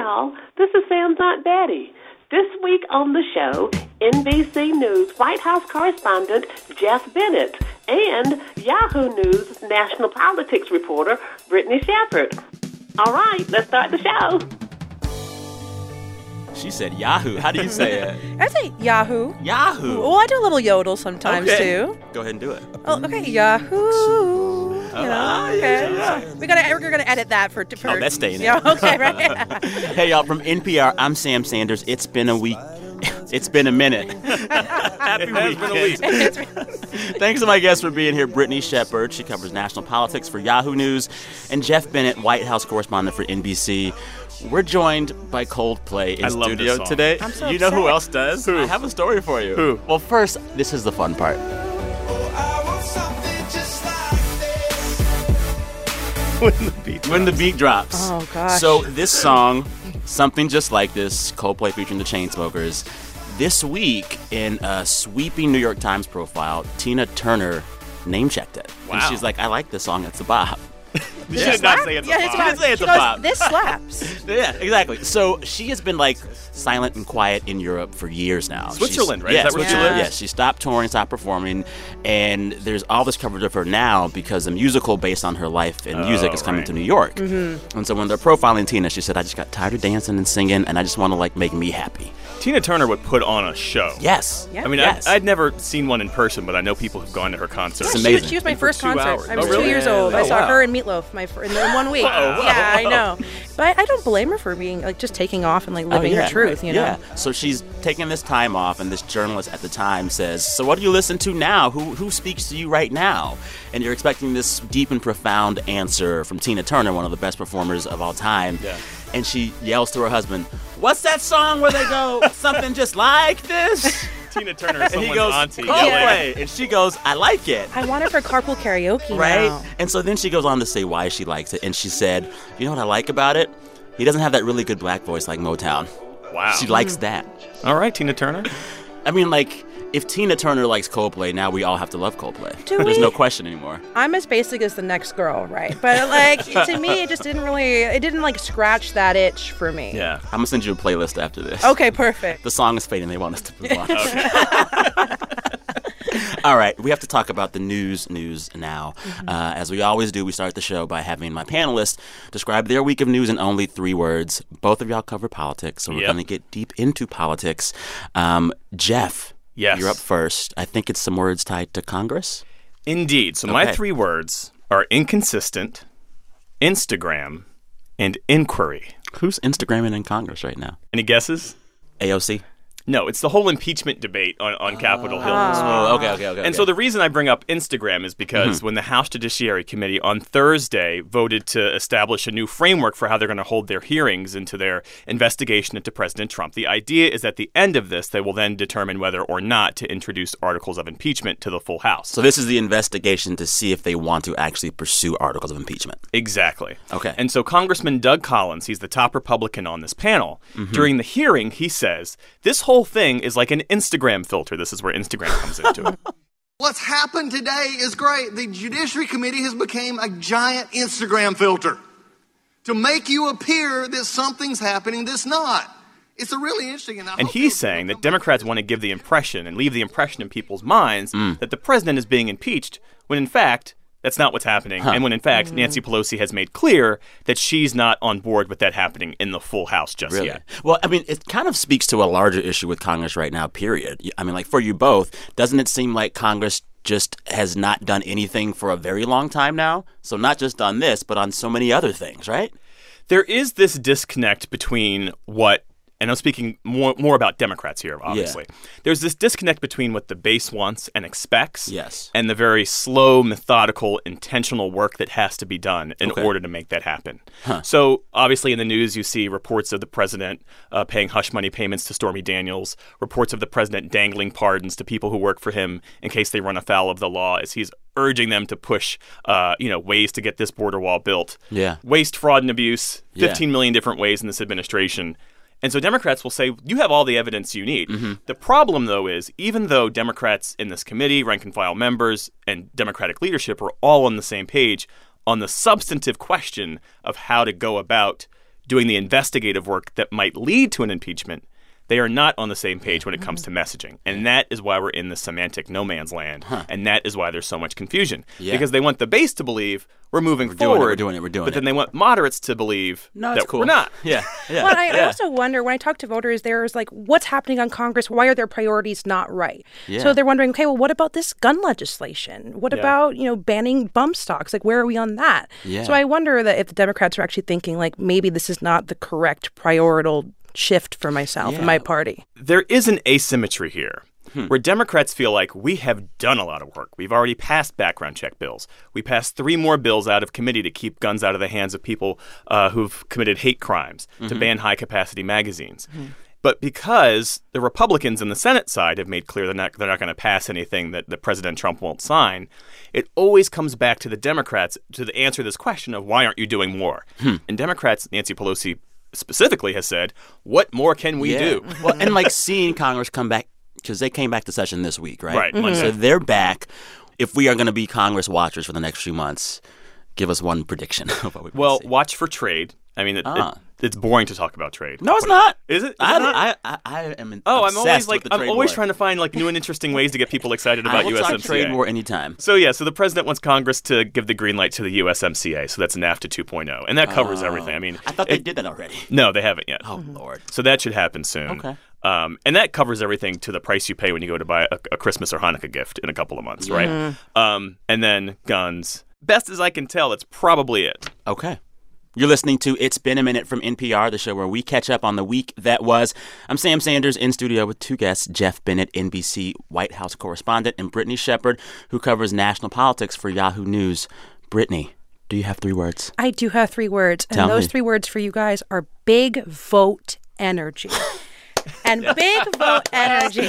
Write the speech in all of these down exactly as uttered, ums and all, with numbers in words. y'all. This is Sam's Aunt Betty. This week on the show, N B C News White House correspondent Jeff Bennett and Yahoo News national politics reporter Brittany Shepherd. All right, let's start the show. She said Yahoo. How do you say it? I say Yahoo. Yahoo. Well, I do a little yodel sometimes, okay. too. Go ahead and do it. Oh, okay, Yahoo. You know, okay. yeah. we gotta, we're going to edit that for... for oh, that's staying in. Yeah, okay, right? Hey, y'all, from N P R, I'm Sam Sanders. It's been a week. It's been a minute. Happy week. It's been a week. Thanks to my guests for being here, Brittany Shepherd. She covers national politics for Yahoo News. And Jeff Bennett, White House correspondent for N B C. We're joined by Coldplay in I love studio this song. Today. I'm so you upset. Know who else does? Who? I have a story for you. Who? Well, first, this is the fun part. When the beat drops. When the beat drops. Oh, gosh. So this song, Something Just Like This, Coldplay featuring the Chainsmokers. This week, in a sweeping New York Times profile, Tina Turner name-checked it. Wow. And she's like, I like this song. It's a bop. You should not say it's yeah, a bop. She didn't say it's she a goes, bop. This slaps. Yeah, exactly. So she has been, like, silent and quiet in Europe for years now. Switzerland, She's, right? Yeah, Is that where she lives? Yeah, she stopped touring, stopped performing, and there's all this coverage of her now because a musical based on her life and oh, music is coming right. to New York. Mm-hmm. And so when they're profiling Tina, she said, I just got tired of dancing and singing, and I just want to, like, make me happy. Tina Turner would put on a show. Yes. Yeah. I mean, yes. I'd, I'd never seen one in person, but I know people have gone to her concerts. Yeah, amazing. She, she was my first concert. Hours. I was oh, really? two years old. Oh, I saw wow. her and Meatloaf my, in, in one week. Whoa, whoa, yeah, whoa. I know. But I don't blame her for being, like, just taking off and, like, living oh, yeah. her truth, you know? Yeah. So she's taking this time off, and this journalist at the time says, so what do you listen to now? Who who speaks to you right now? And you're expecting this deep and profound answer from Tina Turner, one of the best performers of all time. Yeah. And she yells to her husband, what's that song where they go, something just like this? Tina Turner is someone's auntie. Coldplay. And she goes, I like it. I want it for carpool karaoke right? now. And so then she goes on to say why she likes it. And she said, you know what I like about it? He doesn't have that really good black voice like Motown. Wow. She likes mm. that. All right, Tina Turner. I mean, like... If Tina Turner likes Coldplay, now we all have to love Coldplay. Do There's we? no question anymore. I'm as basic as the next girl, right? But, like, to me, it just didn't really, it didn't, like, scratch that itch for me. Yeah. I'm going to send you a playlist after this. Okay, perfect. The song is fading. They want us to move on. Okay. All right, we have to talk about the news news now. Mm-hmm. Uh, as we always do, we start the show by having my panelists describe their week of news in only three words. Both of y'all cover politics, so we're yep. going to get deep into politics. Um, Jeff. Yes. You're up first. I think it's some words tied to Congress. Indeed. So okay. my three words are inconsistent, Instagram, and inquiry. Who's Instagramming in Congress right now? Any guesses? A O C? No, it's the whole impeachment debate on, on oh. Capitol Hill. Oh, well. okay, okay, okay. And okay. so the reason I bring up Instagram is because mm-hmm. when the House Judiciary Committee on Thursday voted to establish a new framework for how they're going to hold their hearings into their investigation into President Trump, the idea is at the end of this, they will then determine whether or not to introduce articles of impeachment to the full House. So this is the investigation to see if they want to actually pursue articles of impeachment. Exactly. Okay. And so Congressman Doug Collins, he's the top Republican on this panel. Mm-hmm. During the hearing, he says, this whole whole thing is like an Instagram filter. This is where Instagram comes into it. What's happened today is great. The Judiciary Committee has become a giant Instagram filter to make you appear that something's happening that's not. It's a really interesting... And, and he's saying that Democrats want to give the impression and leave the impression in people's minds mm. that the president is being impeached when, in fact... That's not what's happening. Huh. And when, in fact, mm-hmm. Nancy Pelosi has made clear that she's not on board with that happening in the full House just really? yet. Well, I mean, it kind of speaks to a larger issue with Congress right now, period. I mean, like, for you both, doesn't it seem like Congress just has not done anything for a very long time now? So not just on this, but on so many other things, right? There is this disconnect between what... And I'm speaking more more about Democrats here, obviously. Yeah. There's this disconnect between what the base wants and expects yes. and the very slow, methodical, intentional work that has to be done in okay. order to make that happen. Huh. So obviously in the news you see reports of the president uh, paying hush money payments to Stormy Daniels, reports of the president dangling pardons to people who work for him in case they run afoul of the law as he's urging them to push uh, you know, ways to get this border wall built. Yeah. Waste, fraud, and abuse, fifteen yeah. million different ways in this administration. And so Democrats will say, you have all the evidence you need. Mm-hmm. The problem, though, is even though Democrats in this committee, rank-and-file members, and Democratic leadership are all on the same page on the substantive question of how to go about doing the investigative work that might lead to an impeachment, they are not on the same page when it comes to messaging. And that is why we're in the semantic no man's land. Huh. And that is why there's so much confusion. Yeah. Because they want the base to believe we're moving we're forward. Doing it, we're doing it. We're doing but it. But then they want moderates to believe no, that cool. we're not. Yeah. yeah. Well, I, yeah. I also wonder, when I talk to voters, there's like, what's happening on Congress? Why are their priorities not right? Yeah. So they're wondering, okay, well, what about this gun legislation? What yeah. about, you know, banning bump stocks? Like, where are we on that? Yeah. So I wonder that if the Democrats are actually thinking, like, maybe this is not the correct priorital shift for myself yeah. and my party. There is an asymmetry here hmm. where Democrats feel like we have done a lot of work. We've already passed background check bills. We passed three more bills out of committee to keep guns out of the hands of people uh, who've committed hate crimes, mm-hmm. to ban high-capacity magazines. Mm-hmm. But because the Republicans in the Senate side have made clear they're not, they're not going to pass anything that, that President Trump won't sign, it always comes back to the Democrats to the answer this question of why aren't you doing more? Hmm. And Democrats, Nancy Pelosi specifically has said, what more can we yeah. do? Well, and like seeing Congress come back, because they came back to session this week, right? Right. Mm-hmm. So they're back. If we are going to be Congress watchers for the next few months, give us one prediction. Of what we well, watch for trade. I mean, it, ah. it, it's boring to talk about trade. No, it's not. Is it? Is I, it not? I, I, I am. Oh, I'm always like I'm always war. trying to find like new and interesting ways to get people excited about U S M C A. I will talk trade war anytime. So yeah, so the president wants Congress to give the green light to the U S M C A. So that's NAFTA two point oh, and that covers oh. everything. I mean, I thought they it, did that already. No, they haven't yet. Oh Lord. So that should happen soon. Okay. Um, and that covers everything to the price you pay when you go to buy a, a Christmas or Hanukkah gift in a couple of months, yeah. right? Um, and then guns. Best as I can tell, that's probably it. Okay. You're listening to It's Been a Minute from N P R, the show where we catch up on the week that was. I'm Sam Sanders in studio with two guests, Jeff Bennett, N B C White House correspondent, and Brittany Shepherd, who covers national politics for Yahoo News. Brittany, do you have three words? I do have three words. Tell and those me. Three words for you guys are big vote energy. And big vote energy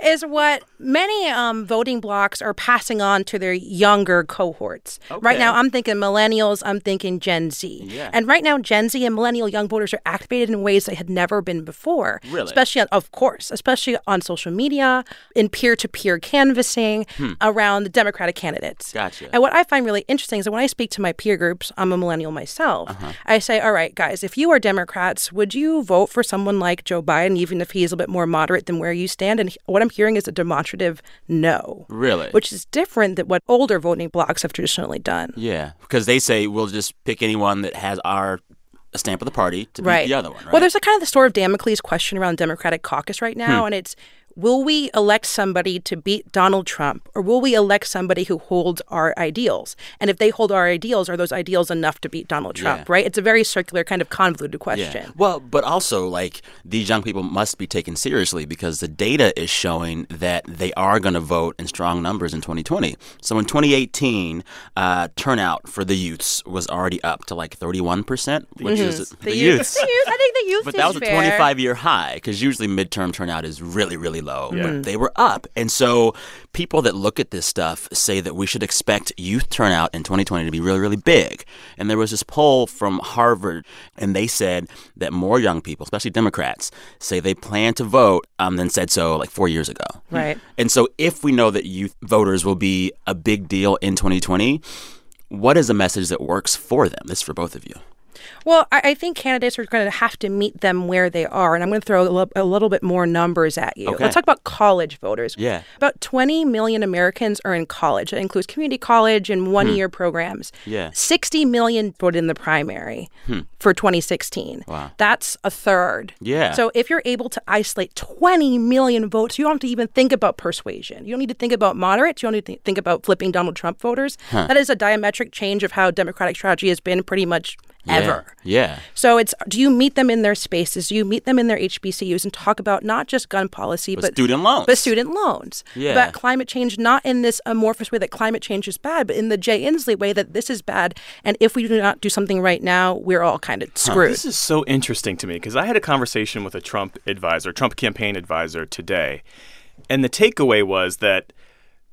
is what many um, voting blocs are passing on to their younger cohorts. Okay. Right now, I'm thinking millennials, I'm thinking Gen Z. Yeah. And right now, Gen Z and millennial young voters are activated in ways they had never been before. Really? Especially, on, of course, especially on social media, in peer-to-peer canvassing hmm. around the Democratic candidates. Gotcha. And what I find really interesting is that when I speak to my peer groups, I'm a millennial myself, uh-huh. I say, all right, guys, if you are Democrats, would you vote for someone like like Joe Biden, even if he's a bit more moderate than where you stand? And what I'm hearing is a demonstrative no. Really? Which is different than what older voting blocs have traditionally done. Yeah, because they say we'll just pick anyone that has our stamp of the party to beat right. the other one, right? Well, there's a kind of the sword of Damocles question around Democratic caucus right now, hmm. and it's, will we elect somebody to beat Donald Trump, or will we elect somebody who holds our ideals? And if they hold our ideals, are those ideals enough to beat Donald Trump, yeah. right? It's a very circular, kind of convoluted question. Yeah. Well, but also, like, these young people must be taken seriously because the data is showing that they are going to vote in strong numbers in twenty twenty. So in twenty eighteen, uh, turnout for the youths was already up to, like, thirty-one percent, which mm-hmm. is the, the youths. youths. The youth. I think the youth but is fair. But that was a twenty-five-year high because usually midterm turnout is really, really low. Low, yeah. But they were up. And so people that look at this stuff say that we should expect youth turnout in twenty twenty to be really, really big. And there was this poll from Harvard, and they said that more young people, especially Democrats, say they plan to vote um, than said so like four years ago. Right. And so if we know that youth voters will be a big deal in twenty twenty, what is a message that works for them? This is for both of you. Well, I think candidates are going to have to meet them where they are. And I'm going to throw a, l- a little bit more numbers at you. Okay. Let's talk about college voters. Yeah. About twenty million Americans are in college. That includes community college and one-year hmm. programs. Yeah. sixty million voted in the primary hmm. for twenty sixteen. Wow. That's a third. Yeah. So if you're able to isolate twenty million votes, you don't have to even think about persuasion. You don't need to think about moderates. You don't need to think about flipping Donald Trump voters. Huh. That is a diametric change of how Democratic strategy has been pretty much ever. Yeah. yeah. So it's, do you meet them in their spaces? Do you meet them in their H B C Us and talk about not just gun policy, but, but student loans, but student loans, yeah. but climate change, not in this amorphous way that climate change is bad, but in the Jay Inslee way that this is bad. And if we do not do something right now, we're all kind of screwed. Huh. This is so interesting to me because I had a conversation with a Trump advisor, Trump campaign advisor today. And the takeaway was that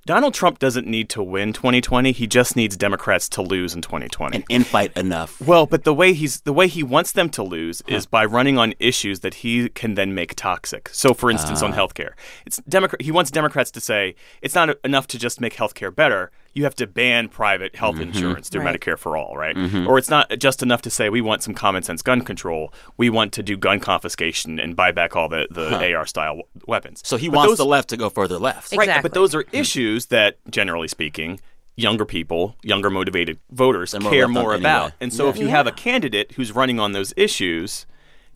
Donald Trump doesn't need to win twenty twenty. He just needs Democrats to lose in twenty twenty. And infight enough. Well, but the way he's the way he wants them to lose huh. is by running on issues that he can then make toxic. So, for instance, uh. on healthcare, it's Democrat. He wants Democrats to say it's not enough to just make healthcare better. you have to ban private health mm-hmm. insurance through right. Medicare for All, right? Mm-hmm. Or it's not just enough to say we want some common sense gun control. We want to do gun confiscation and buy back all the, the huh. A R-style w- weapons. So he but wants those, the left to go further left. Exactly. Right, but those are issues that, generally speaking, younger people, younger motivated voters more care more anyway. about. And so yeah. if you yeah. have a candidate who's running on those issues,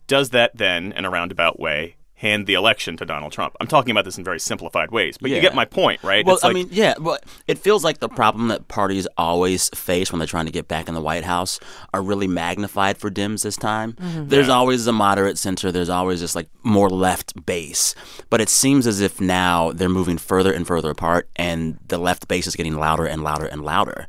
does that then, in a roundabout way, hand the election to Donald Trump? I'm talking about this in very simplified ways, but yeah. you get my point, right? Well, it's like, I mean, yeah, well, it feels like the problem that parties always face when they're trying to get back in the White House are really magnified for Dems this time. Mm-hmm. There's yeah. always a moderate center. There's always this, like, more left base. But it seems as if now they're moving further and further apart, and the left base is getting louder and louder and louder.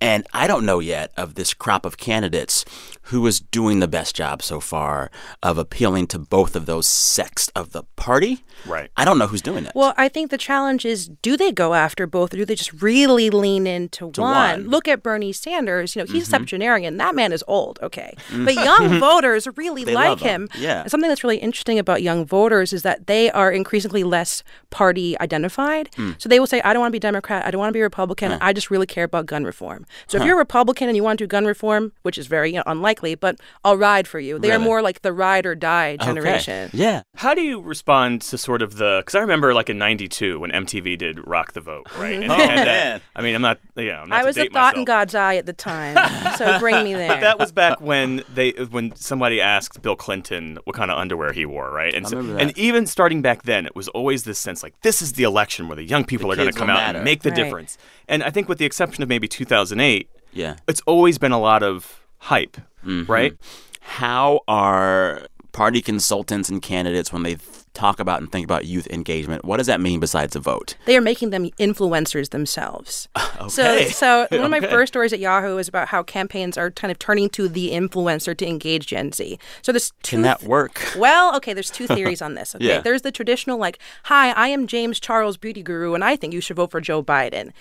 And I don't know yet of this crop of candidates who is doing the best job so far of appealing to both of those sects of the party. Right. I don't know who's doing it. Well, I think the challenge is, do they go after both or do they just really lean into to one? one? Look at Bernie Sanders. You know, he's mm-hmm. a septuagenarian. That man is old, okay. But young voters really they like him. him. Yeah. And something that's really interesting about young voters is that they are increasingly less party identified. Mm. So they will say, I don't want to be Democrat. I don't want to be Republican. Huh. I just really care about gun reform. So huh. if you're a Republican and you want to do gun reform, which is very, you know, unlikely, but I'll ride for you. They really? are more like the ride or die generation. Okay. Yeah. How do you respond to sort of the, because I remember like in ninety-two when M T V did Rock the Vote, right? And, oh, and that, I mean, I'm not, yeah, I'm not I was to date a thought myself. in God's eye at the time, so bring me there. But that was back when they, when somebody asked Bill Clinton what kind of underwear he wore, right? And, so, and even starting back then, it was always this sense like, this is the election where the young people the are going to come out matter. and make the right. difference. And I think with the exception of maybe two thousand eight, yeah, it's always been a lot of hype, mm-hmm. right? How are party consultants and candidates, when they talk about and think about youth engagement, what does that mean besides a vote? They are making them influencers themselves. Okay. So, so one of okay. my first stories at Yahoo is about how campaigns are kind of turning to the influencer to engage Gen Z. So there's two Can that work? Th- well, okay, there's two theories on this. Okay, yeah. There's the traditional, like, hi, I am James Charles, beauty guru, and I think you should vote for Joe Biden.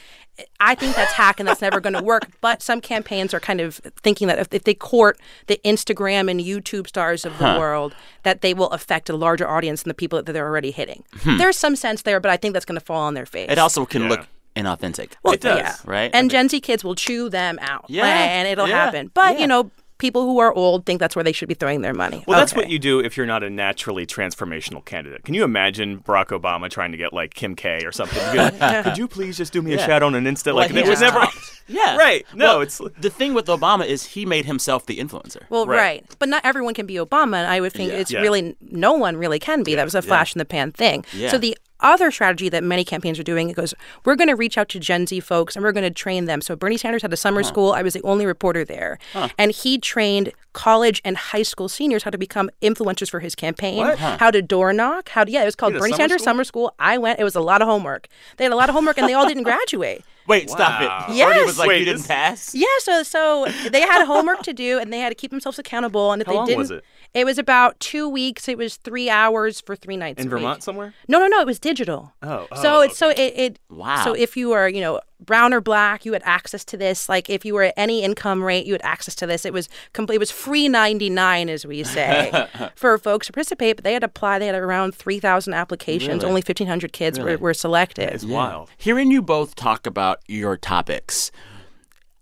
I think that's hack and that's never going to work. But some campaigns are kind of thinking that if, if they court the Instagram and YouTube stars of the huh. world, that they will affect a larger audience than the people that they're already hitting. Hmm. There's some sense there, but I think that's going to fall on their face. It also can yeah. look inauthentic. Well, it does. Yeah. Right? And Gen Z kids will chew them out. Yeah. And it'll yeah. happen. But, yeah. you know, people who are old think that's where they should be throwing their money. Well, okay. that's what you do if you're not a naturally transformational candidate. Can you imagine Barack Obama trying to get, like, Kim K or something? Be like, could you please just do me yeah. a shadow on an Insta? Like, well, it was never... Yeah. Right. No, well, it's... The thing with Obama is he made himself the influencer. Well, right. right. But not everyone can be Obama, and I would think yeah. it's yeah. really... No one really can be. Yeah. That was a flash-in-the-pan yeah. thing. Yeah. So the other strategy that many campaigns are doing, it goes, we're going to reach out to Gen Z folks and we're going to train them. So Bernie Sanders had a summer huh. school. I was the only reporter there. Huh. And he trained college and high school seniors how to become influencers for his campaign, huh. how to door knock, how to, yeah, it was called Bernie summer Sanders school? Summer School. I went. It was a lot of homework. They had a lot of homework and they all didn't graduate. Wait, wow. stop it. Yes. Bernie was like, Wait, you didn't pass? Yeah, so so they had homework to do, and they had to keep themselves accountable. And if How they long didn't, was it? It was about two weeks. It was three hours for three nights In a Vermont week. somewhere? No, no, no. It was digital. Oh, oh So, okay. it's, so it, it Wow. So if you are, you know, brown or black, you had access to this. Like, if you were at any income rate, you had access to this. It was complete. It was free ninety-nine, as we say, for folks to participate. But they had to apply. They had around three thousand applications. Really? Only fifteen hundred kids really? were, were selected. It's yeah. wild. Hearing you both talk about your topics,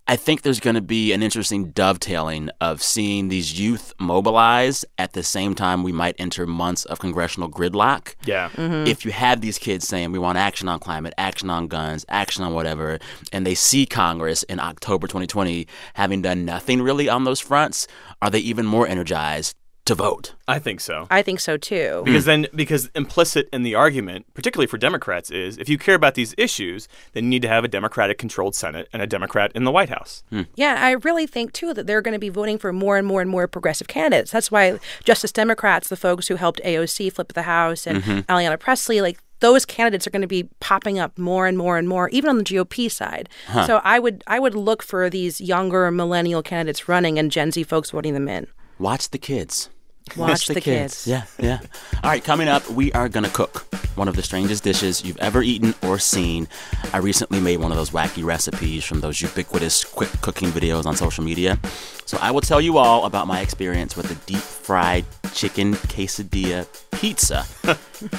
I think there's going to be an interesting dovetailing of seeing these youth mobilize at the same time we might enter months of congressional gridlock. Yeah. Mm-hmm. If you have these kids saying, we want action on climate, action on guns, action on whatever, and they see Congress in October twenty twenty having done nothing really on those fronts, are they even more energized to vote? I think so. I think so, too. Because then, because implicit in the argument, particularly for Democrats, is if you care about these issues, then you need to have a Democratic-controlled Senate and a Democrat in the White House. Hmm. Yeah, I really think, too, that they're going to be voting for more and more and more progressive candidates. That's why Justice Democrats, the folks who helped A O C flip the House and mm-hmm. Ayanna Pressley, like, those candidates are going to be popping up more and more and more, even on the G O P side. Huh. So I would, I would look for these younger millennial candidates running and Gen Z folks voting them in. Watch the kids. Watch the, the kids. kids. Yeah, yeah. All right, coming up, we are going to cook one of the strangest dishes you've ever eaten or seen. I recently made one of those wacky recipes from those ubiquitous quick cooking videos on social media. So I will tell you all about my experience with a deep-fried chicken quesadilla pizza.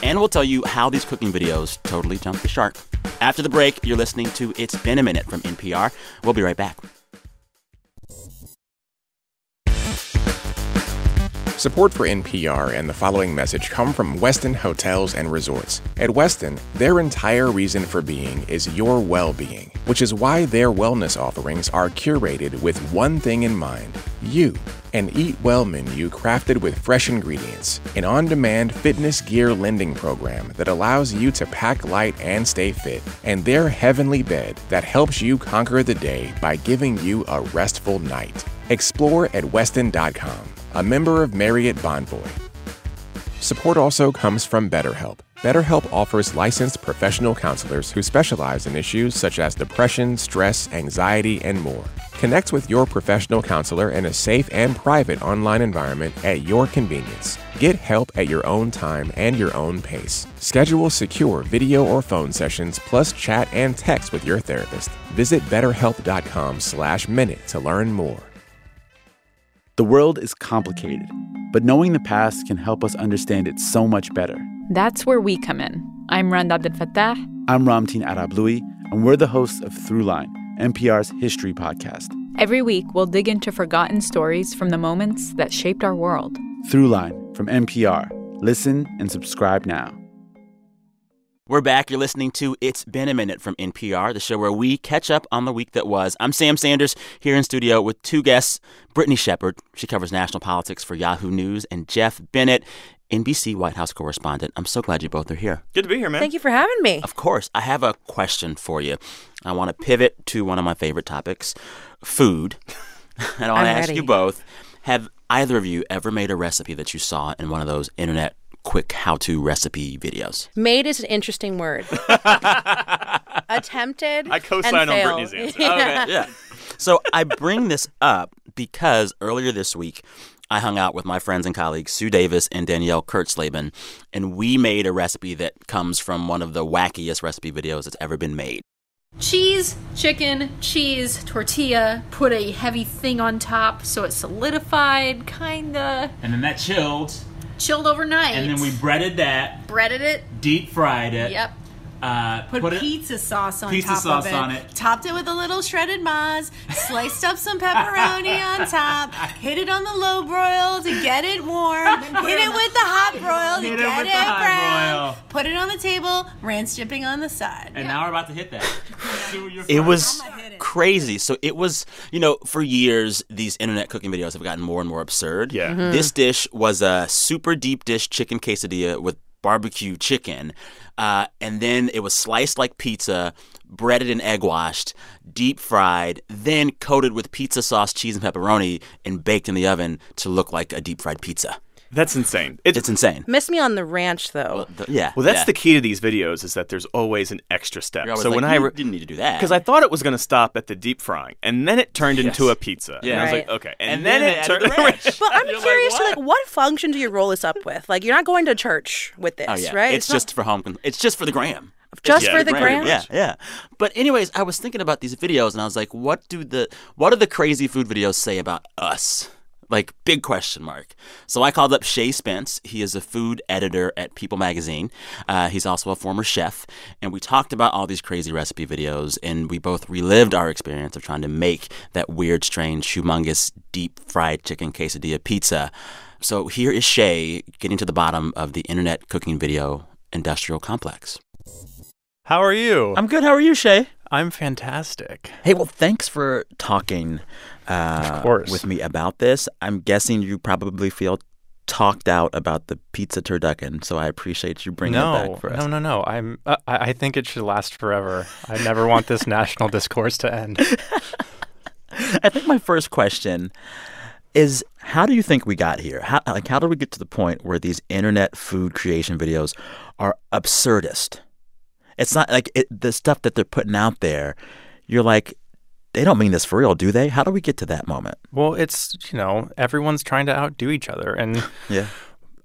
And we'll tell you how these cooking videos totally jumped the shark. After the break, you're listening to It's Been a Minute from N P R. We'll be right back. Support for N P R and the following message come from Westin Hotels and Resorts. At Westin, their entire reason for being is your well-being, which is why their wellness offerings are curated with one thing in mind, you. An Eat Well menu crafted with fresh ingredients, an on-demand fitness gear lending program that allows you to pack light and stay fit, and their heavenly bed that helps you conquer the day by giving you a restful night. Explore at Westin dot com. A member of Marriott Bonvoy. Support also comes from BetterHelp. BetterHelp offers licensed professional counselors who specialize in issues such as depression, stress, anxiety, and more. Connect with your professional counselor in a safe and private online environment at your convenience. Get help at your own time and your own pace. Schedule secure video or phone sessions plus chat and text with your therapist. Visit BetterHelp dot com slash minute to learn more. The world is complicated, but knowing the past can help us understand it so much better. That's where we come in. I'm Randa Abdel-Fattah. I'm Ramtin Arablouei, and we're the hosts of Throughline, N P R's history podcast. Every week, we'll dig into forgotten stories from the moments that shaped our world. Throughline from N P R. Listen and subscribe now. We're back. You're listening to It's Been a Minute from N P R, the show where we catch up on the week that was. I'm Sam Sanders here in studio with two guests, Brittany Shepherd. She covers national politics for Yahoo News, and Jeff Bennett, N B C White House correspondent. I'm so glad you both are here. Good to be here, man. Thank you for having me. Of course. I have a question for you. I want to pivot to one of my favorite topics, food. And I want to ask you both, have either of you ever made a recipe that you saw in one of those internet quick how-to recipe videos? Made is an interesting word. Attempted. I co-sign on Brittany's answer. Yeah. Okay. Yeah. So I bring this up because earlier this week, I hung out with my friends and colleagues Sue Davis and Danielle Kurtzleben, and we made a recipe that comes from one of the wackiest recipe videos that's ever been made. Cheese, chicken, cheese, tortilla, put a heavy thing on top so it solidified, kinda. And then that chilled. Chilled overnight. And then we breaded that. Breaded it. Deep fried it. Yep. Uh, put put pizza it, sauce on pizza top sauce of it. On it. Topped it with a little shredded mozz. Sliced up some pepperoni on top. Hit it on the low broil to get it warm. Hit it with the hot broil to get it, it brown. Broil. Put it on the table. Ranch dipping on the side. And yeah. Now we're about to hit that. It was crazy. So it was, you know, for years, these internet cooking videos have gotten more and more absurd. Yeah. Mm-hmm. This dish was a super deep dish chicken quesadilla with barbecue chicken, uh, and then it was sliced like pizza, breaded and egg washed, deep fried, then coated with pizza sauce, cheese, and pepperoni, and baked in the oven to look like a deep fried pizza. That's insane. It's, it's insane. Miss me on the ranch, though. Well, the, yeah. Well, that's yeah. the key to these videos is that there's always an extra step. So like, when I re- didn't need to do that because I thought it was going to stop at the deep frying, and then it turned yes. into a pizza. Yeah. And right. I was like, okay. And, and then, then it turned. The ranch. But I'm you're curious, like what? To, like, what function do you roll this up with? Like, you're not going to church with this, oh, yeah. right? It's, it's not just for home. It's just for the gram. Just yeah, for the gram. Yeah, yeah. But anyways, I was thinking about these videos, and I was like, what do the what do the crazy food videos say about us? Like, big question mark. So I called up Shay Spence. He is a food editor at People Magazine. Uh, he's also a former chef. And we talked about all these crazy recipe videos, and we both relived our experience of trying to make that weird, strange, humongous, deep-fried chicken quesadilla pizza. So here is Shay getting to the bottom of the internet cooking video industrial complex. How are you? I'm good. How are you, Shay? I'm fantastic. Hey, well, thanks for talking uh, of course. With me about this. I'm guessing you probably feel talked out about the pizza turducken, so I appreciate you bringing no, it back for us. No, no, no. I'm, uh, I think it should last forever. I never want this national discourse to end. I think my first question is, how do you think we got here? How, like, how did we get to the point where these internet food creation videos are absurdist? It's not like it, the stuff that they're putting out there, you're like, they don't mean this for real, do they? How do we get to that moment? Well, it's, you know, everyone's trying to outdo each other. And yeah.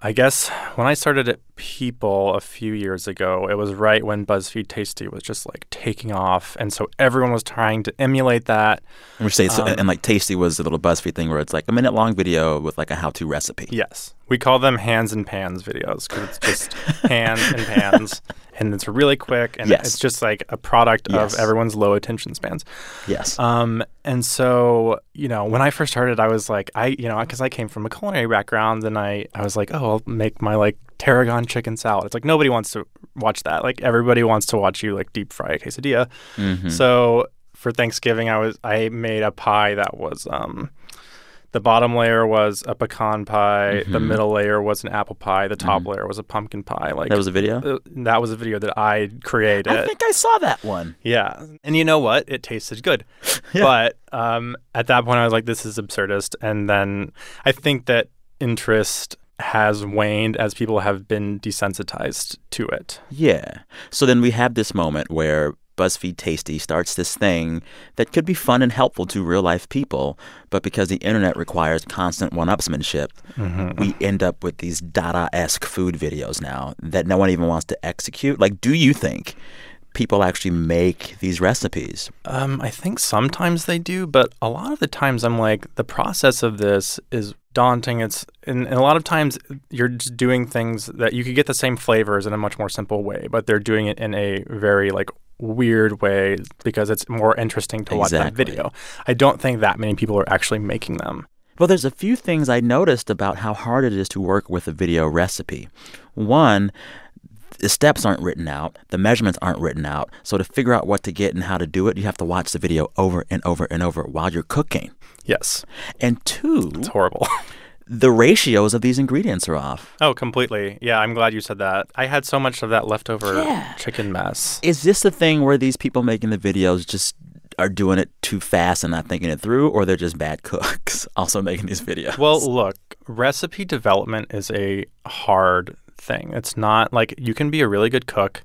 I guess when I started at People a few years ago, it was right when BuzzFeed Tasty was just, like, taking off. And so everyone was trying to emulate that. Which they, um, and, like, Tasty was the little BuzzFeed thing where it's, like, a minute-long video with, like, a how-to recipe. Yes. We call them hands and pans videos because it's just hands and pans. And it's really quick. And yes. it's just like a product yes. of everyone's low attention spans. Yes. Um, and so, you know, when I first started, I was like, I, you know, because I came from a culinary background and I, I was like, oh, I'll make my like tarragon chicken salad. It's like nobody wants to watch that. Like everybody wants to watch you like deep fry a quesadilla. Mm-hmm. So for Thanksgiving, I was I made a pie that was um, the bottom layer was a pecan pie. Mm-hmm. The middle layer was an apple pie. The top mm-hmm. layer was a pumpkin pie. Like that was a video? Uh, that was a video that I created. I think I saw that one. Yeah. And you know what? It tasted good. yeah. But um, at that point, I was like, this is absurdist. And then I think that interest has waned as people have been desensitized to it. Yeah. So then we have this moment where BuzzFeed Tasty starts this thing that could be fun and helpful to real-life people, but because the internet requires constant one-upsmanship, mm-hmm. we end up with these Dada-esque food videos now that no one even wants to execute. Like, do you think people actually make these recipes? Um, I think sometimes they do, but a lot of the times I'm like, the process of this is daunting. It's and, and a lot of times you're just doing things that you could get the same flavors in a much more simple way, but they're doing it in a very, like, weird way because it's more interesting to watch exactly. that video. I don't think that many people are actually making them. Well, there's a few things I noticed about how hard it is to work with a video recipe. One, the steps aren't written out. The measurements aren't written out. So to figure out what to get and how to do it, you have to watch the video over and over and over while you're cooking. Yes. And two, it's horrible. The ratios of these ingredients are off. Oh, completely. Yeah, I'm glad you said that. I had so much of that leftover yeah. chicken mess. Is this the thing where these people making the videos just are doing it too fast and not thinking it through, or they're just bad cooks also making these videos? Well, look, recipe development is a hard thing. It's not like you can be a really good cook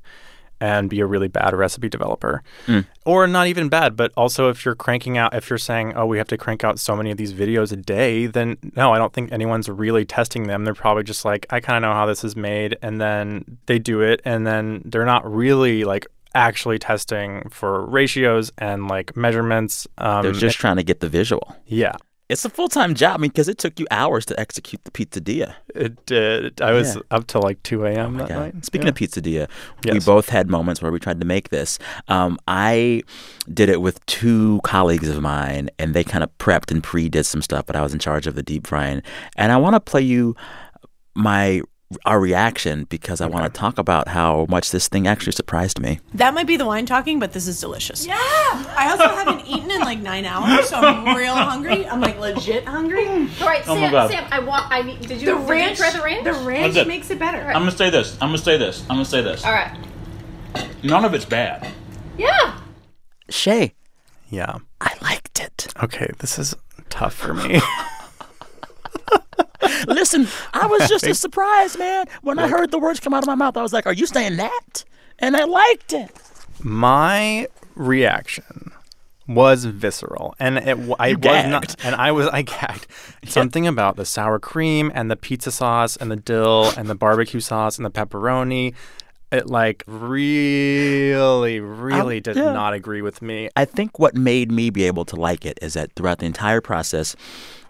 and be a really bad recipe developer. Mm. Or not even bad, but also if you're cranking out, if you're saying, oh, we have to crank out so many of these videos a day, then no, I don't think anyone's really testing them. They're probably just like, I kind of know how this is made. And then they do it. And then they're not really like actually testing for ratios and like measurements. Um, they're just trying to get the visual. Yeah. It's a full-time job, I mean, because it took you hours to execute the pizzadilla. It did. I was yeah. up till like two a.m. Oh that God. night. Speaking yeah. of pizzadilla, yes. we both had moments where we tried to make this. Um, I did it with two colleagues of mine, and they kind of prepped and pre-did some stuff, but I was in charge of the deep frying. And I want to play you my our reaction because I okay. want to talk about how much this thing actually surprised me. That might be the wine talking, but this is delicious. Yeah. I also haven't eaten in like nine hours, so I'm real hungry. I'm like legit hungry. All right, Sam, oh Sam, I want, I need, did you, the did ranch, you try the ranch? The ranch makes it better. Right. I'm going to say this. I'm going to say this. I'm going to say this. All right. None of it's bad. Yeah. Shay. Yeah. I liked it. Okay, this is tough for me. Listen, I was just as surprised, man. When I heard the words come out of my mouth, I was like, are you saying that? And I liked it. My reaction was visceral. And it, I you was gagged. not. And I was, I gagged. Something about the sour cream and the pizza sauce and the dill and the barbecue sauce and the pepperoni. It, like, really, really I, did yeah. not agree with me. I think what made me be able to like it is that throughout the entire process,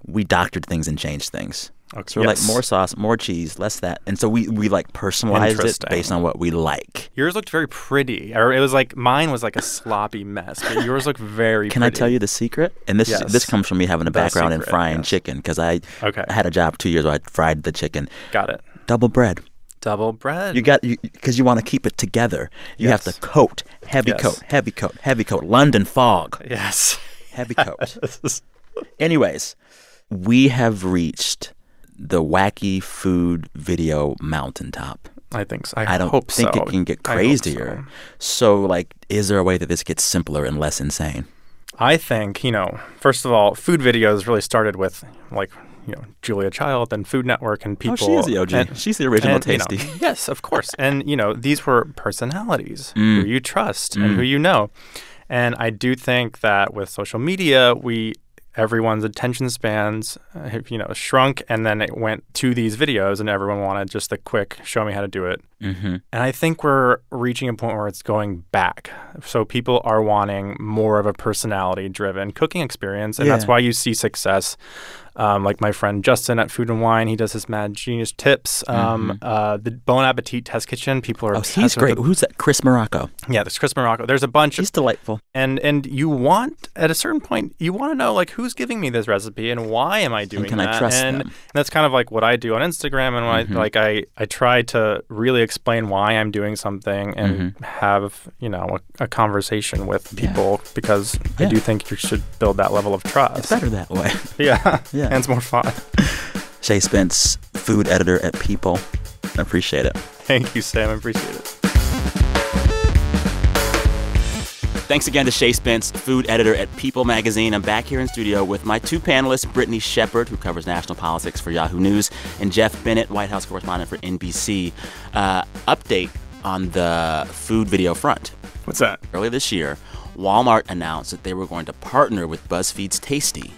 we doctored things and changed things. Okay. So we're yes. like, more sauce, more cheese, less that. And so we, we like, personalized it based on what we like. Yours looked very pretty. Or it was like, mine was like a sloppy mess, but yours looked very Can pretty. Can I tell you the secret? And this yes. this comes from me having a background secret, in frying yes. chicken, because I okay. had a job two years where I fried the chicken. Got it. Double bread. Double bread. You got you because you want to keep it together. You yes. have to coat, heavy yes. coat, heavy coat, heavy coat. London fog. Yes. Heavy coat. Anyways, we have reached the wacky food video mountaintop. I think so. I, I don't hope think so. it can get crazier. So. so, like, is there a way that this gets simpler and less insane? I think, you know, first of all, food videos really started with, like, you know, Julia Child and Food Network and people. Oh, she is the O G. And, she's the original and, Tasty. You know, yes, of course. And, you know, these were personalities mm. who you trust mm. and who you know. And I do think that with social media, we everyone's attention spans have, you know, shrunk, and then it went to these videos, and everyone wanted just the quick, show me how to do it Mm-hmm. And I think we're reaching a point where it's going back. So people are wanting more of a personality-driven cooking experience, and yeah. that's why you see success. Um, like my friend Justin at Food and Wine, he does his Mad Genius tips. Um, mm-hmm. uh, the Bon Appetit Test Kitchen, people are. Oh, he's great. The... Who's that? Chris Morocco. Yeah, there's Chris Morocco. There's a bunch. He's of... delightful. And and you want at a certain point, you want to know like who's giving me this recipe and why am I doing and can that? I trust and, them? And that's kind of like what I do on Instagram, and when mm-hmm. I, like I I try to really explain why I'm doing something and mm-hmm. have you know a, a conversation with people yeah. because yeah. I do think you should build that level of trust. It's better that way. Yeah. Yeah. And it's more fun. Shay Spence, food editor at People. I appreciate it. Thank you, Sam. I appreciate it. Thanks again to Shay Spence, food editor at People Magazine. I'm back here in studio with my two panelists, Brittany Shepherd, who covers national politics for Yahoo News, and Jeff Bennett, White House correspondent for N B C. Uh, update on the food video front. What's that? Earlier this year, Walmart announced that they were going to partner with BuzzFeed's Tasty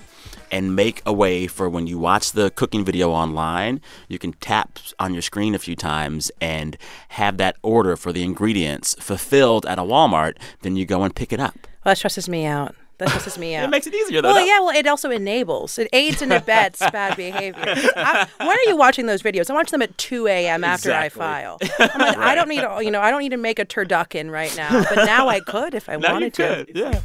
and make a way for when you watch the cooking video online, you can tap on your screen a few times and have that order for the ingredients fulfilled at a Walmart. Then you go and pick it up. Well, that stresses me out. That stresses me out. It makes it easier, though. Well, yeah, well, it also enables. It aids and abets bad behavior. I, when are you watching those videos? I watch them at two a.m. after exactly. I file. I'm like, right. I don't need to, you know, I don't need to make a turducken right now. But now I could if I now wanted you could. To. Yeah.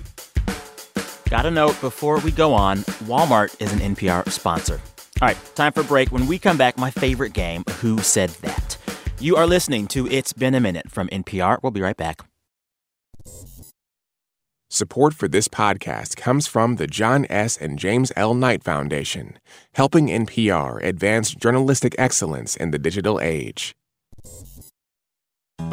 Got a note before we go on, Walmart is an N P R sponsor. All right, time for a break. When we come back, my favorite game, Who Said That? You are listening to It's Been a Minute from N P R. We'll be right back. Support for this podcast comes from the John S. and James L. Knight Foundation, helping N P R advance journalistic excellence in the digital age.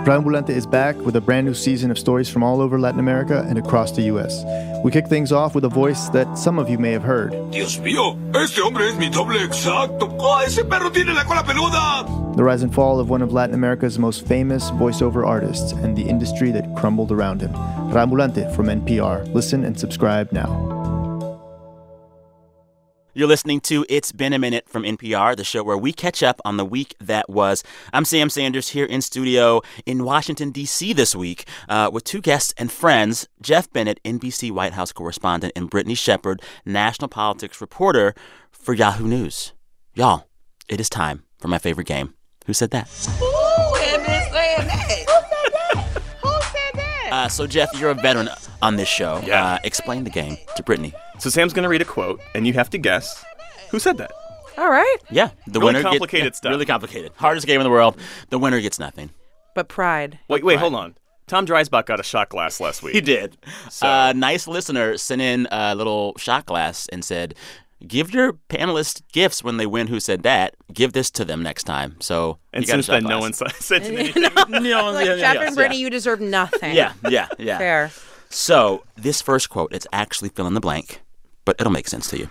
Plan Volante is back with a brand new season of stories from all over Latin America and across the U S. We kick things off with a voice that some of you may have heard. Dios mío, este hombre es mi doble exacto. Oh, ese perro tiene la cola peluda. The rise and fall of one of Latin America's most famous voiceover artists and the industry that crumbled around him. Plan Volante from N P R. Listen and subscribe now. You're listening to It's Been a Minute from N P R, the show where we catch up on the week that was. I'm Sam Sanders here in studio in Washington, D C this week uh, with two guests and friends, Jeff Bennett, N B C White House correspondent, and Brittany Shepherd, national politics reporter for Yahoo News. Y'all, it is time for my favorite game, Who Said That? Ooh, and it's saying that. Who said that? Who said that? Uh, so, Jeff, you're a veteran on this show. Yeah. Uh, explain the game to Brittany. So Sam's going to read a quote, and you have to guess who said that. All right. Yeah. The really winner complicated gets, yeah, stuff. Really complicated. Hardest game in the world. The winner gets nothing. But pride. Wait, wait, pride. Hold on. Tom Dreisbach got a shot glass last week. He did. So. Uh, nice listener sent in a little shot glass and said, give your panelists gifts when they win Who Said That. Give this to them next time. So and since then, glass. No one sent anything. no, no one's like, yeah, Jeff yeah, and Brittany, yeah. You deserve nothing. Yeah, yeah, yeah. Fair. So this first quote, it's actually fill in the blank. But it'll make sense to you.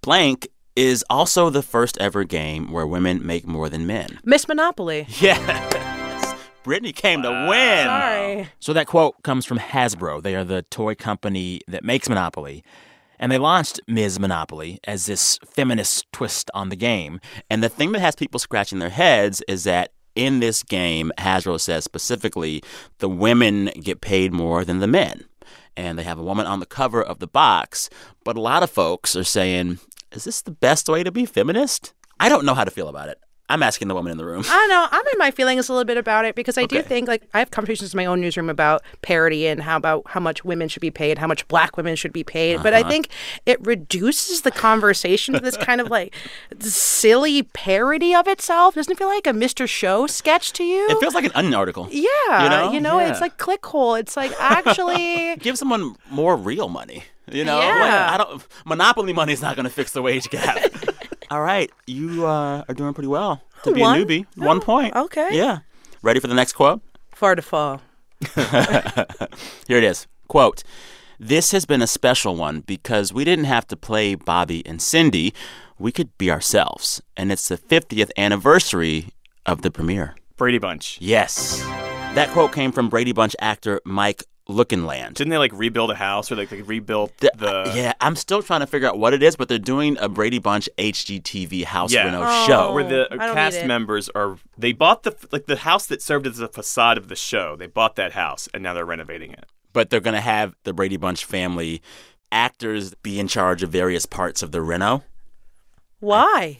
Blank is also the first ever game where women make more than men. Miss Monopoly. Yes. Brittany came wow. to win. Sorry. So that quote comes from Hasbro. They are the toy company that makes Monopoly. And they launched Miz Monopoly as this feminist twist on the game. And the thing that has people scratching their heads is that in this game, Hasbro says specifically, the women get paid more than the men. And they have a woman on the cover of the box. But a lot of folks are saying, is this the best way to be feminist? I don't know how to feel about it. I'm asking the woman in the room. I don't know. I'm in my feelings a little bit about it because I okay. do think, like, I have conversations in my own newsroom about parity and how about how much women should be paid, how much black women should be paid. Uh-huh. But I think it reduces the conversation to this kind of, like, silly parody of itself. Doesn't it feel like a Mister Show sketch to you? It feels like an Onion article. Yeah. You know, you know yeah. it's like clickhole. It's like actually... Give someone more real money, you know? Yeah. Like, I don't, Monopoly money is not going to fix the wage gap. All right, you uh, are doing pretty well to be One? a newbie. Oh, One point. Okay. Yeah. Ready for the next quote? Far to fall. Here it is. Quote, this has been a special one because we didn't have to play Bobby and Cindy. We could be ourselves. And it's the fiftieth anniversary of the premiere. Brady Bunch. Yes. That quote came from Brady Bunch actor Mike looking land. Didn't they, like, rebuild a house or, like, they rebuilt the, the... Yeah, I'm still trying to figure out what it is, but they're doing a Brady Bunch H G T V House yeah. Reno oh, show. Where the cast members are... They bought, the like, the house that served as the facade of the show. They bought that house, and now they're renovating it. But they're going to have the Brady Bunch family actors be in charge of various parts of the reno. Why?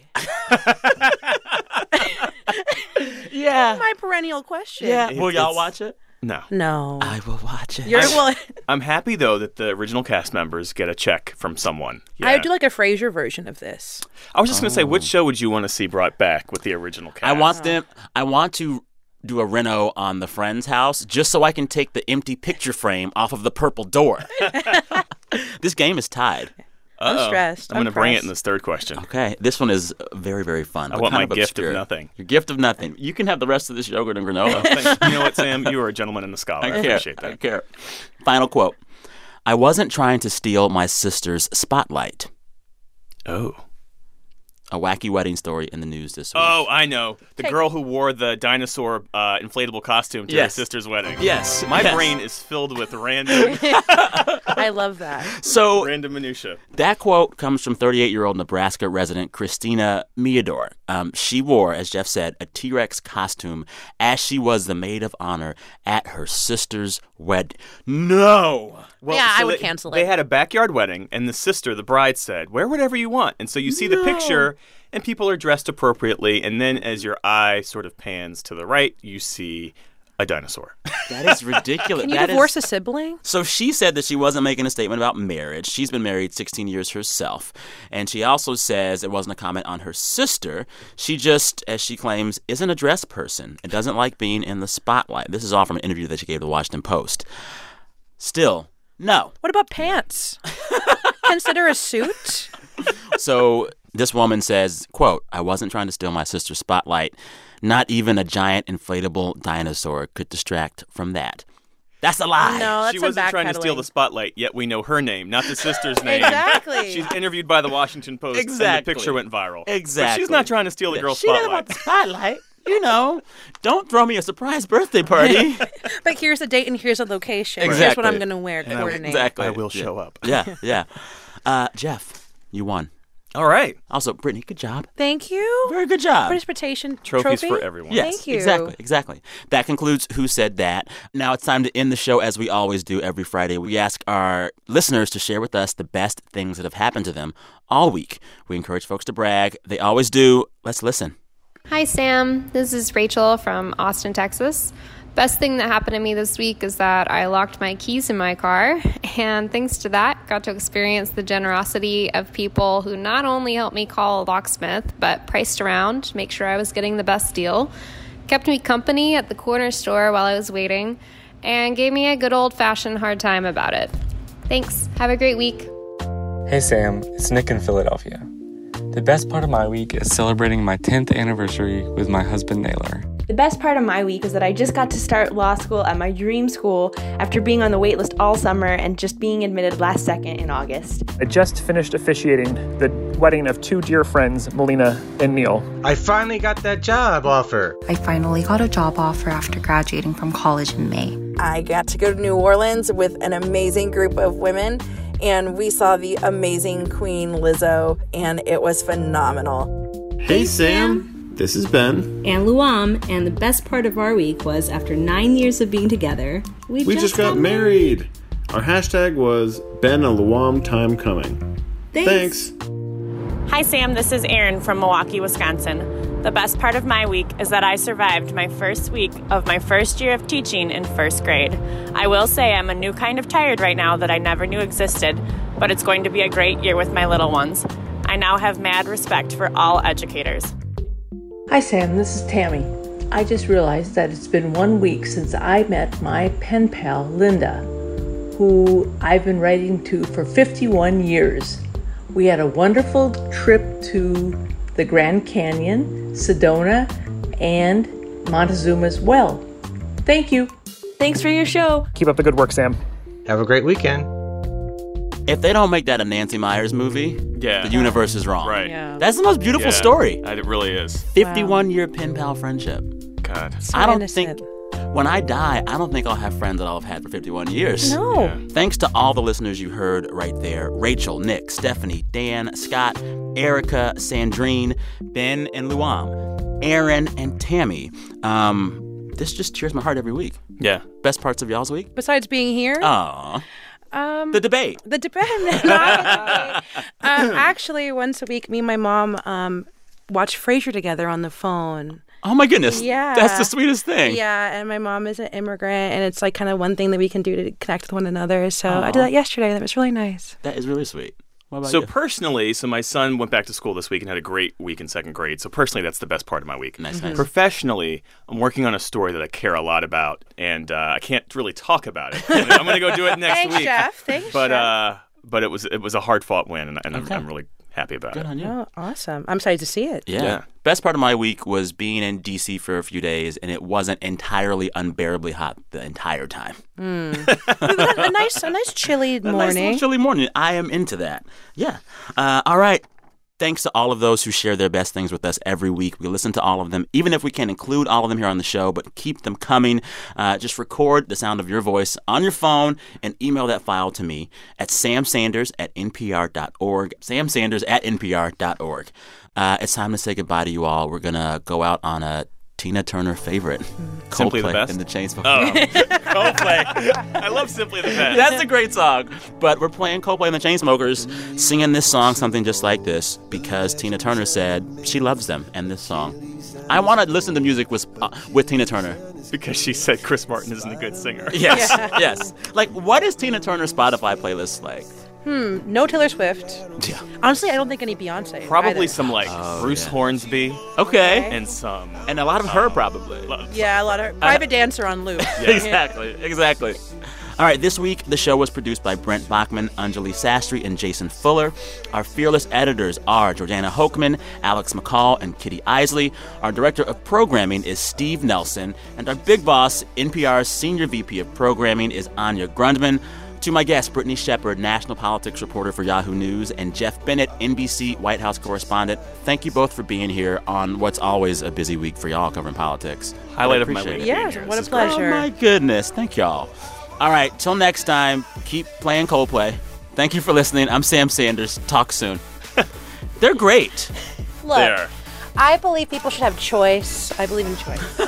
Yeah. That's my perennial question. Yeah. It, will y'all watch it? No. No. I will watch it. You're, well, I'm happy, though, that the original cast members get a check from someone. Yeah. I would do like a Frasier version of this. I was just oh. going to say, which show would you want to see brought back with the original cast? I want oh. them. I want to do a reno on the Friends house just so I can take the empty picture frame off of the purple door. This game is tied. Uh-oh. I'm stressed. I'm, I'm going to bring it in this third question. Okay. This one is very, very fun. I what want my of gift obscure? Of nothing. Your gift of nothing. You can have the rest of this yogurt and granola. Oh, you know what, Sam? You are a gentleman and a scholar. I, I appreciate that. I care. Final quote. I wasn't trying to steal my sister's spotlight. Oh. A wacky wedding story in the news this week. Oh, I know. The hey. girl who wore the dinosaur uh, inflatable costume to yes. her sister's wedding. Yes. My yes. brain is filled with random... I love that. So random minutia. That quote comes from thirty-eight-year-old Nebraska resident Christina Meador. Um, she wore, as Jeff said, a T-Rex costume as she was the maid of honor at her sister's wedding. No! Well, yeah, so I would they, cancel it. They had a backyard wedding, and the sister, the bride, said, wear whatever you want. And so you see no. the picture... And people are dressed appropriately. And then as your eye sort of pans to the right, you see a dinosaur. That is ridiculous. Can you that divorce is... a sibling? So she said that she wasn't making a statement about marriage. She's been married sixteen years herself. And she also says it wasn't a comment on her sister. She just, as she claims, isn't a dress person and doesn't like being in the spotlight. This is all from an interview that she gave to the Washington Post. Still, no. What about pants? Consider a suit? So... This woman says, quote, I wasn't trying to steal my sister's spotlight. Not even a giant inflatable dinosaur could distract from that. That's a lie. No, that's She wasn't trying to steal the spotlight, yet we know her name, not the sister's name. Exactly. She's interviewed by the Washington Post, exactly. and the picture went viral. Exactly. But she's not trying to steal the girl's she spotlight. She doesn't want the spotlight. You know, don't throw me a surprise birthday party. But here's the date and here's a location. Exactly. Here's what I'm going to wear. And coordinate. I, exactly. I will show yeah. up. Yeah, yeah. Uh, Jeff, you won. All right. Also, Brittany, good job. Thank you. Very good job. Participation trophies trophy? for everyone. Yes, thank you. Exactly, exactly. That concludes Who Said That. Now it's time to end the show as we always do every Friday. We ask our listeners to share with us the best things that have happened to them all week. We encourage folks to brag. They always do. Let's listen. Hi, Sam. This is Rachel from Austin, Texas. Best thing that happened to me this week is that I locked my keys in my car, and thanks to that, got to experience the generosity of people who not only helped me call a locksmith, but priced around to make sure I was getting the best deal, kept me company at the corner store while I was waiting, and gave me a good old-fashioned hard time about it. Thanks. Have a great week. Hey, Sam. It's Nick in Philadelphia. The best part of my week is celebrating my tenth anniversary with my husband, Naylor. The best part of my week was that I just got to start law school at my dream school after being on the wait list all summer and just being admitted last second in August. I just finished officiating the wedding of two dear friends, Melina and Neil. I finally got that job offer. I finally got a job offer after graduating from college in May. I got to go to New Orleans with an amazing group of women, and we saw the amazing Queen Lizzo, and it was phenomenal. Hey, Sam. This is Ben. And Luam, and the best part of our week was after nine years of being together, we, we just, just got married. married. Our hashtag was Ben and Luam time coming. Thanks. Thanks. Hi, Sam. This is Erin from Milwaukee, Wisconsin. The best part of my week is that I survived my first week of my first year of teaching in first grade. I will say I'm a new kind of tired right now that I never knew existed, but it's going to be a great year with my little ones. I now have mad respect for all educators. Hi, Sam. This is Tammy. I just realized that it's been one week since I met my pen pal, Linda, who I've been writing to for fifty-one years. We had a wonderful trip to the Grand Canyon, Sedona, and Montezuma as well. Thank you. Thanks for your show. Keep up the good work, Sam. Have a great weekend. If they don't make that a Nancy Myers movie, yeah. the universe is wrong. Right. Yeah. That's the most beautiful yeah, story. It really is. fifty-one-year wow. pen pal friendship. God. So I don't innocent. think when I die, I don't think I'll have friends that I'll have had for fifty-one years. No. Yeah. Thanks to all the listeners you heard right there. Rachel, Nick, Stephanie, Dan, Scott, Erica, Sandrine, Ben and Luam, Aaron and Tammy. Um... This just cheers my heart every week. Yeah. Best parts of y'all's week? Besides being here? Aw. Um, the debate. The debate. Not the debate. Um, actually, once a week, me and my mom um, watch Frasier together on the phone. Oh, my goodness. Yeah. That's the sweetest thing. Yeah, and my mom is an immigrant, and it's like kind of one thing that we can do to connect with one another. So Aww. I did that yesterday, and it was really nice. That is really sweet. So you? personally, so my son went back to school this week and had a great week in second grade. So personally, that's the best part of my week. Nice, mm-hmm. nice. Professionally, I'm working on a story that I care a lot about, and uh, I can't really talk about it. I'm going to go do it next Thanks, week. Jeff. Thanks, but, Jeff. Uh, but it was it was a hard-fought win, and, and okay. I'm, I'm really happy about Good it. Good on you. Oh, awesome. I'm excited to see it. Yeah. yeah. Best part of my week was being in D C for a few days, and it wasn't entirely unbearably hot the entire time. Mm. a nice, a nice chilly morning. A nice little chilly morning. I am into that. Yeah. Uh, all right. Thanks to all of those who share their best things with us every week. We listen to all of them, even if we can't include all of them here on the show, but keep them coming. Uh, just record the sound of your voice on your phone and email that file to me at sam sanders at n p r dot org, sam sanders at n p r dot org. Uh, it's time to say goodbye to you all. We're going to go out on a Tina Turner favorite, Coldplay the best? and the Chainsmokers. Oh, Coldplay. I love Simply the Best. That's a great song. But we're playing Coldplay and the Chainsmokers, singing this song, something just like this, because Tina Turner said she loves them and this song. I want to listen to music with uh, with Tina Turner. Because she said Chris Martin isn't a good singer. Yes, yeah. yes. Like, what is Tina Turner's Spotify playlist like? Hmm, no Taylor Swift. Yeah. Honestly, I don't think any Beyonce. Probably either. some, like, oh, Bruce yeah. Hornsby. Okay. And some. And a lot of her, um, probably. Yeah, a lot of her. Private uh, dancer on loop. Yeah. exactly, exactly. All right, this week, the show was produced by Brent Bachman, Anjali Sastry, and Jason Fuller. Our fearless editors are Jordana Hochman, Alex McCall, and Kitty Isley. Our director of programming is Steve Nelson. And our big boss, N P R's senior V P of programming, is Anya Grundman. To my guests, Brittany Shepherd, national politics reporter for Yahoo News, and Jeff Bennett, N B C White House correspondent. Thank you both for being here on what's always a busy week for y'all covering politics. Highlight of my week. Yes, what a pleasure. Oh, my goodness. Thank y'all. All right, till next time, keep playing Coldplay. Thank you for listening. I'm Sam Sanders. Talk soon. They're great. Look, they are. I believe people should have choice. I believe in choice.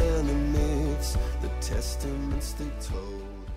And the myths, the testaments they told.